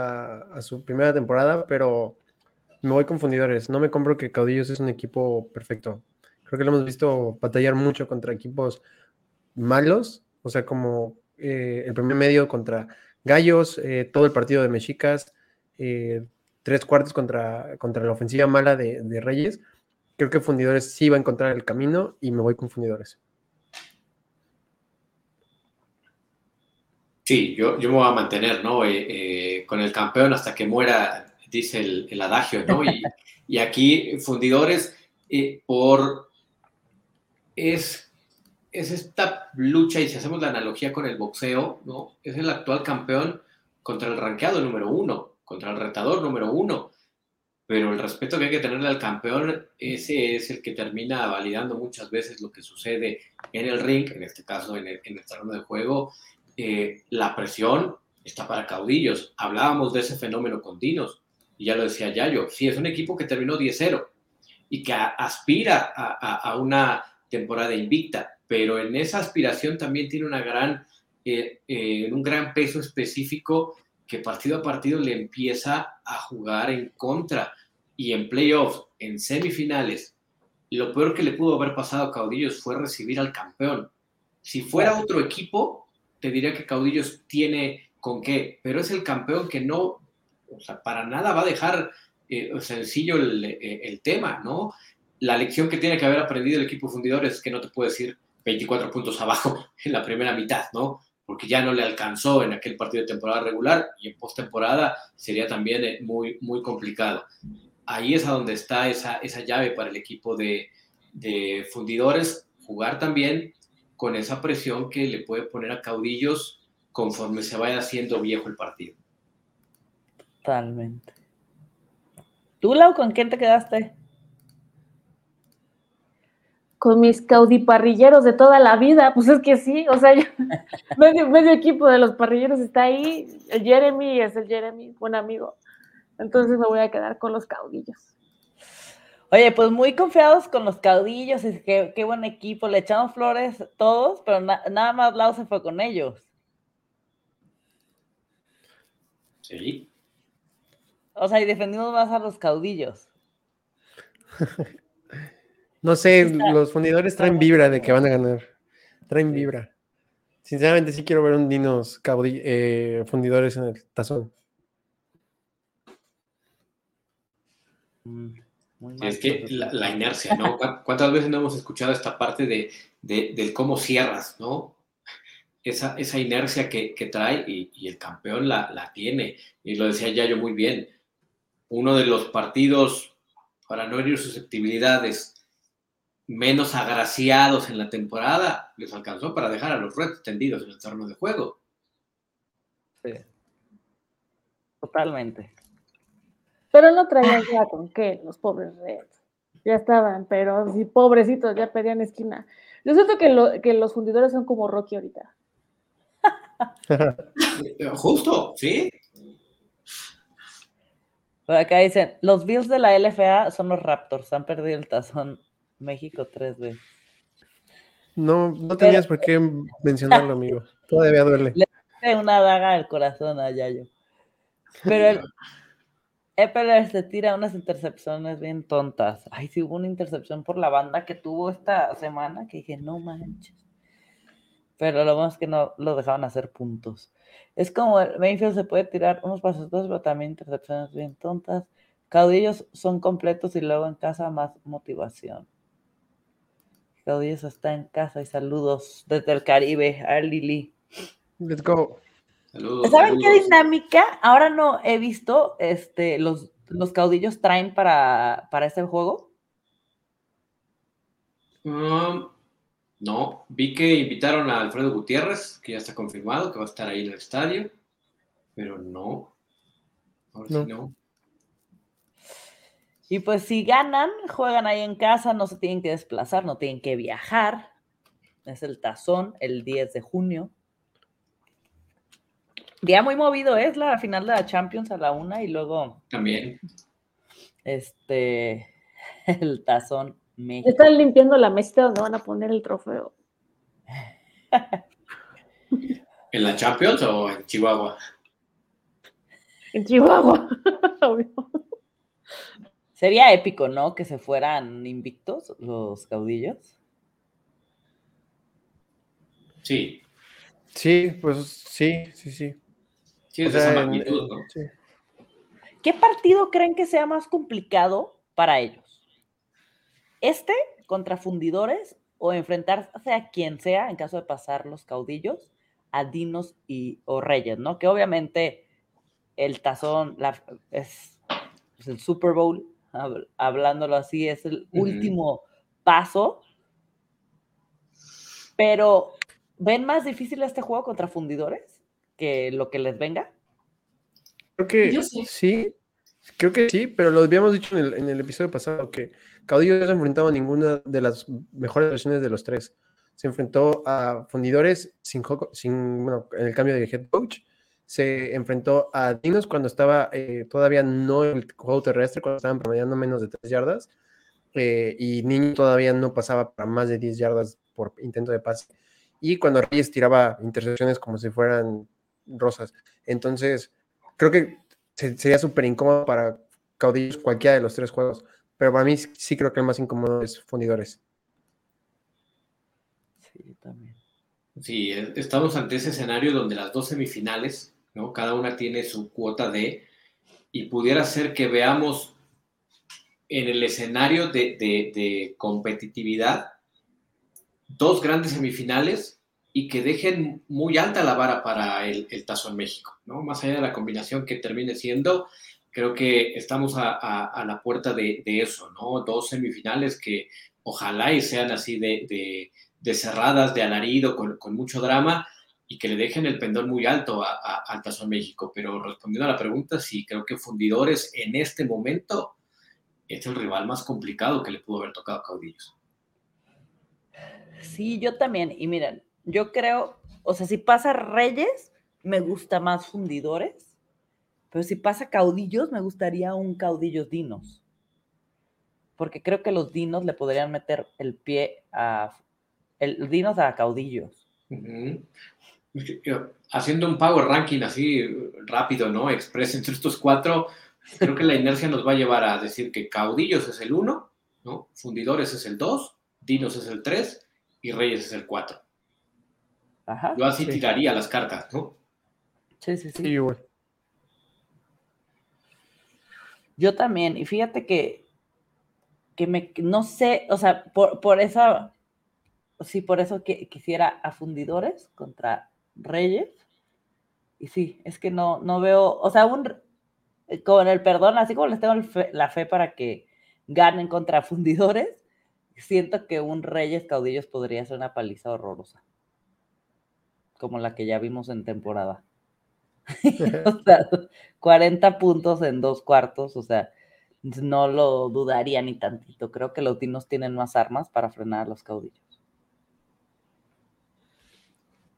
a su primera temporada, pero me voy con Fundidores. No me compro que Caudillos es un equipo perfecto. Creo que lo hemos visto batallar mucho contra equipos malos, o sea, como el primer medio contra Gallos, todo el partido de Mexicas, tres cuartos contra la ofensiva mala de Reyes. Creo que Fundidores sí va a encontrar el camino y me voy con Fundidores. Sí, yo me voy a mantener, ¿no? Con el campeón hasta que muera, dice el adagio, ¿no? Y aquí Fundidores es esta lucha, y si hacemos la analogía con el boxeo, ¿no? Es el actual campeón contra el rankeado número 1, contra el retador número 1. Pero el respeto que hay que tenerle al campeón, ese es el que termina validando muchas veces lo que sucede en el ring, en este caso en el terreno de juego. La presión está para Caudillos. Hablábamos de ese fenómeno con Dinos, y ya lo decía Yayo, sí, es un equipo que terminó 10-0 y que aspira a una temporada invicta, pero en esa aspiración también tiene un gran peso específico que partido a partido le empieza a jugar en contra, y en playoffs, en semifinales, lo peor que le pudo haber pasado a Caudillos fue recibir al campeón. Si fuera otro equipo, te diría que Caudillos tiene con qué, pero es el campeón que no, o sea, para nada va a dejar sencillo el tema, ¿no? La lección que tiene que haber aprendido el equipo Fundidores es que no te puedes ir 24 puntos abajo en la primera mitad, ¿no? Porque ya no le alcanzó en aquel partido de temporada regular, y en postemporada sería también muy, muy complicado. Ahí es a donde está esa llave para el equipo de Fundidores, jugar también con esa presión que le puede poner a Caudillos conforme se vaya haciendo viejo el partido. Totalmente. ¿Tú, Lau, con quién te quedaste? Con mis caudiparrilleros de toda la vida, pues es que sí, o sea, medio equipo de los parrilleros está ahí, el Jeremy, buen amigo, entonces me voy a quedar con los Caudillos. Oye, pues muy confiados con los Caudillos, es que qué buen equipo, le echaron flores todos, pero nada más Lau se fue con ellos. Sí. O sea, y defendimos más a los Caudillos. No sé, los Fundidores traen vibra de que van a ganar. Traen vibra. Sinceramente sí quiero ver un Dinos Fundidores en el tazón. Es que la inercia, ¿no? ¿Cuántas veces no hemos escuchado esta parte del cómo cierras, ¿no? Esa inercia que trae, y el campeón la tiene. Y lo decía Yayo muy bien. Uno de los partidos, para no herir susceptibilidades, menos agraciados en la temporada, les alcanzó para dejar a los Reds tendidos en el terreno de juego. Sí. Totalmente. Pero no traían ya con qué, los pobres Reds. Ya estaban, pero sí, pobrecitos, ya pedían esquina. Yo siento que los Fundidores son como Rocky ahorita. Justo, sí. Por acá dicen, los Bills de la LFA son los Raptors, han perdido el tazón México 3B. No tenías por qué mencionarlo, amigo. Todavía duele. Le puse una daga al corazón a Yayo. Pero el Eppler se tira unas intercepciones bien tontas. Ay, sí hubo una intercepción por la banda que tuvo esta semana que dije, no manches. Pero lo bueno es que no lo dejaban hacer puntos. Es como el Mayfield se puede tirar unos pasos dos, pero también intercepciones bien tontas. Caudillos son completos y luego en casa más motivación. Caudillos está en casa, y saludos desde el Caribe a Lili. Let's go. Saludos. ¿Saben qué dinámica? Ahora no he visto los Caudillos traen para ese juego. No, vi que invitaron a Alfredo Gutiérrez, que ya está confirmado, que va a estar ahí en el estadio, pero no. Ahora no. Y pues si ganan, juegan ahí en casa, no se tienen que desplazar, no tienen que viajar. Es el Tazón, el 10 de junio. Día muy movido, es la final de la Champions a la 1 y luego... También. El Tazón México. Están limpiando la mesita donde van a poner el trofeo. ¿En la Champions o en Chihuahua? En Chihuahua, obvio. Sería épico, ¿no? Que se fueran invictos los Caudillos. Sí. Sí, pues sí. Sí, es esa magnitud, ¿no? Sí. ¿Qué partido creen que sea más complicado para ellos? ¿Este contra Fundidores o enfrentarse a quien sea, en caso de pasar los Caudillos, a Dinos o Reyes, ¿no? Que obviamente el Tazón es el Super Bowl, hablándolo así, es el último paso, pero ¿ven más difícil este juego contra Fundidores que lo que les venga? Creo que sí, pero lo habíamos dicho en el episodio pasado, que Caudillo no se enfrentaba a ninguna de las mejores versiones de los tres. Se enfrentó a Fundidores en el cambio de head coach. Se enfrentó a Dinos cuando estaba todavía no el juego terrestre, cuando estaban promediando menos de 3 yardas, y Niño todavía no pasaba para más de 10 yardas por intento de pase, y cuando Reyes tiraba intercepciones como si fueran rosas. Entonces, creo que sería súper incómodo para Caudillos cualquiera de los tres juegos, pero para mí sí creo que el más incómodo es Fundidores. Sí, también. Sí, estamos ante ese escenario donde las dos semifinales, ¿no? Cada una tiene su cuota de, y pudiera ser que veamos en el escenario de competitividad dos grandes semifinales y que dejen muy alta la vara para el Tazón México, ¿no? Más allá de la combinación que termine siendo, creo que estamos a la puerta de eso, ¿no? Dos semifinales que ojalá y sean así de cerradas, de alarido, con mucho drama, y que le dejen el pendón muy alto al Tazón México. Pero respondiendo a la pregunta, sí, creo que Fundidores en este momento es el rival más complicado que le pudo haber tocado a Caudillos. Sí, yo también. Y miren, yo creo, o sea, si pasa Reyes, me gusta más Fundidores, pero si pasa Caudillos, me gustaría un Caudillos Dinos, porque creo que los Dinos le podrían meter el pie a... El Dinos a Caudillos. Uh-huh. Haciendo un power ranking así rápido, ¿no? Express entre estos cuatro, creo que la inercia nos va a llevar a decir que Caudillos es el 1, ¿no? Fundidores es el 2, Dinos es el 3 y Reyes es el 4. Ajá. Yo así tiraría las cartas, ¿no? Sí. Sí, bueno. Yo también. Y fíjate que no sé, o sea, por esa... Sí, por eso que quisiera a Fundidores contra Reyes. Y sí, es que no veo... O sea, con el perdón, así como les tengo la fe para que ganen contra Fundidores, siento que un Reyes Caudillos podría ser una paliza horrorosa. Como la que ya vimos en temporada. O sea, 40 puntos en 2 cuartos, o sea... No lo dudaría ni tantito. Creo que los Dinos tienen más armas para frenar a los Caudillos.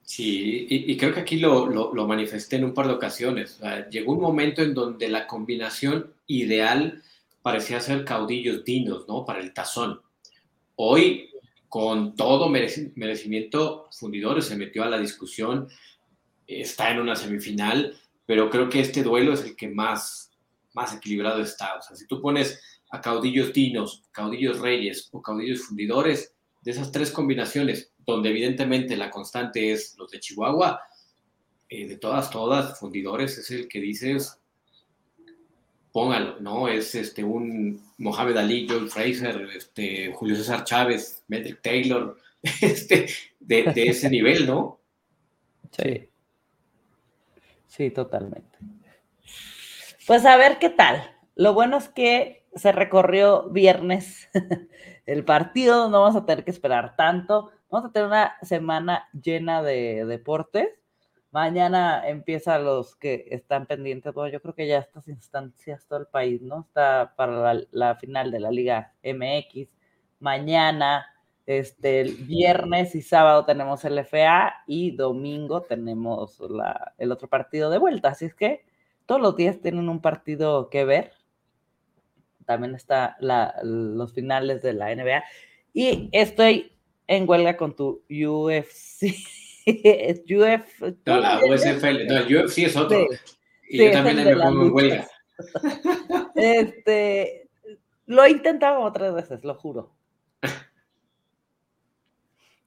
Sí, y creo que aquí lo manifesté en un par de ocasiones. O sea, llegó un momento en donde la combinación ideal parecía ser Caudillos Dinos, ¿no? Para el Tazón. Hoy, con todo merecimiento, Fundidores se metió a la discusión, está en una semifinal, pero creo que este duelo es el que más equilibrado está. O sea, si tú pones a Caudillos Dinos, Caudillos Reyes o Caudillos Fundidores, de esas tres combinaciones, donde evidentemente la constante es los de Chihuahua, de todas, Fundidores es el que dices, póngalo, ¿no? Es un Mohamed Ali, Joel Fraser, Julio César Chávez, Metric Taylor, de ese nivel, ¿no? Sí, totalmente. Pues a ver qué tal. Lo bueno es que se recorrió viernes el partido, no vamos a tener que esperar tanto. Vamos a tener una semana llena de deportes. Mañana empiezan los que están pendientes. Bueno, yo creo que ya estas instancias todo el país, ¿no? Está para la final de la Liga MX. Mañana, el viernes y sábado tenemos el LFA y domingo tenemos el otro partido de vuelta. Así es que todos los días tienen un partido que ver. También está los finales de la NBA. Y estoy en huelga con tu UFC. UFC es otro. Sí, y sí, yo también me pongo en huelga. Lo he intentado 3 veces, lo juro.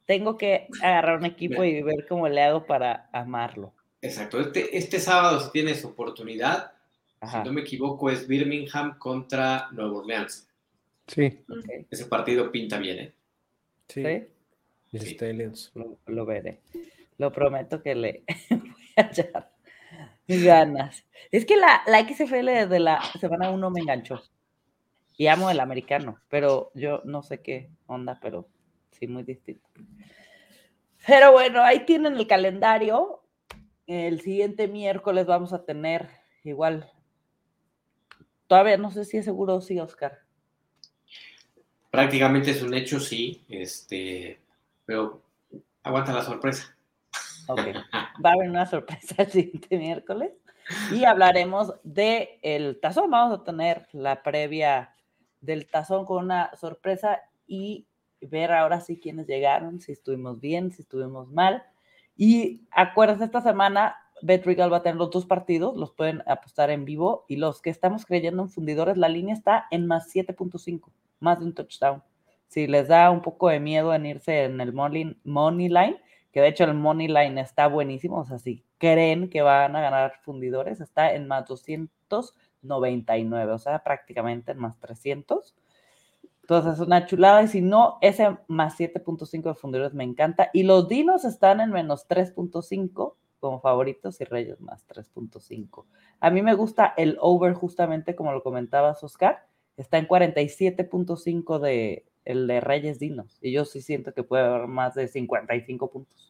Tengo que agarrar un equipo y ver cómo le hago para amarlo. Exacto. Este sábado tienes oportunidad. Ajá. Si no me equivoco, es Birmingham contra Nueva Orleans. Sí. Okay. Ese partido pinta bien, ¿eh? Sí. ¿Sí? Sí. Lo veré. Lo prometo que le voy a echar ganas. Es que la XFL de la semana 1 me enganchó. Y amo el americano, pero yo no sé qué onda, pero sí, muy distinto. Pero bueno, ahí tienen el calendario. El siguiente miércoles vamos a tener igual. Todavía no sé si es seguro o sí, Oscar. Prácticamente es un hecho, sí. Pero aguanta la sorpresa. Ok, va a haber una sorpresa el siguiente miércoles y hablaremos del Tazón. Vamos a tener la previa del Tazón con una sorpresa y ver ahora sí quiénes llegaron, si estuvimos bien, si estuvimos mal. Y acuérdense, esta semana BetRegal va a tener los 2 partidos, los pueden apostar en vivo y los que estamos creyendo en Fundidores, la línea está en +7.5, más de un touchdown. Si les da un poco de miedo en irse en el money line, que de hecho el money line está buenísimo, o sea, si creen que van a ganar Fundidores, está en +299, o sea, prácticamente en +300. Entonces es una chulada, y si no, ese +7.5 de Fundidores me encanta. Y los Dinos están en -3.5 como favoritos y Reyes +3.5. A mí me gusta el over, justamente como lo comentabas, Oscar, está en 47.5 de... el de Reyes Dinos, y yo sí siento que puede haber más de 55 puntos.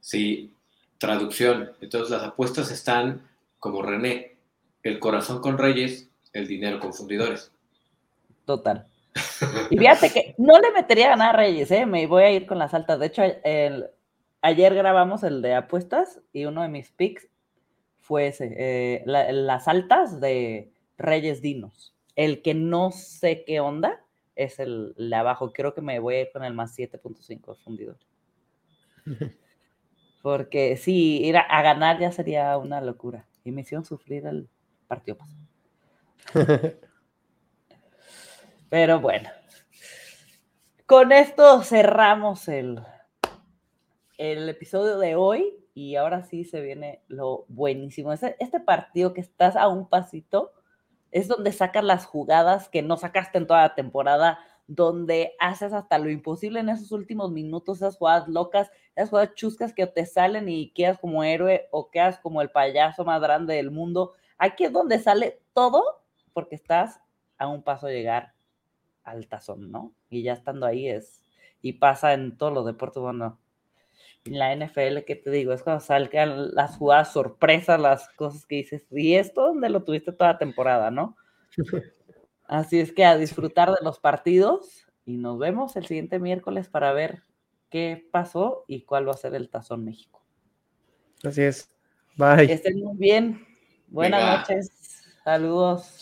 Sí, traducción. Entonces las apuestas están como René, el corazón con Reyes, el dinero con Fundidores. Total. Y fíjate que no le metería a ganar a Reyes, me voy a ir con las altas. De hecho, ayer grabamos el de apuestas y uno de mis picks fue ese, las altas de Reyes Dinos. El que no sé qué onda es el de abajo. Creo que me voy a ir con el +7.5 Fundidor. Porque sí, ir a ganar ya sería una locura. Y me hicieron sufrir el partido pasado. Pero bueno. Con esto cerramos el episodio de hoy. Y ahora sí se viene lo buenísimo. Este partido que estás a un pasito... es donde sacas las jugadas que no sacaste en toda la temporada, donde haces hasta lo imposible en esos últimos minutos, esas jugadas locas, esas jugadas chuscas que te salen y quedas como héroe o quedas como el payaso más grande del mundo. Aquí es donde sale todo, porque estás a un paso de llegar al Tazón, ¿no? Y ya estando ahí y pasa en todos los deportes, bueno, en la NFL, ¿qué te digo? Es cuando salgan las jugadas sorpresas, las cosas que dices, y esto donde lo tuviste toda la temporada, ¿no? Así es que a disfrutar de los partidos y nos vemos el siguiente miércoles para ver qué pasó y cuál va a ser el Tazón México. Así es. Bye. Que estén muy bien. Buenas noches. Saludos.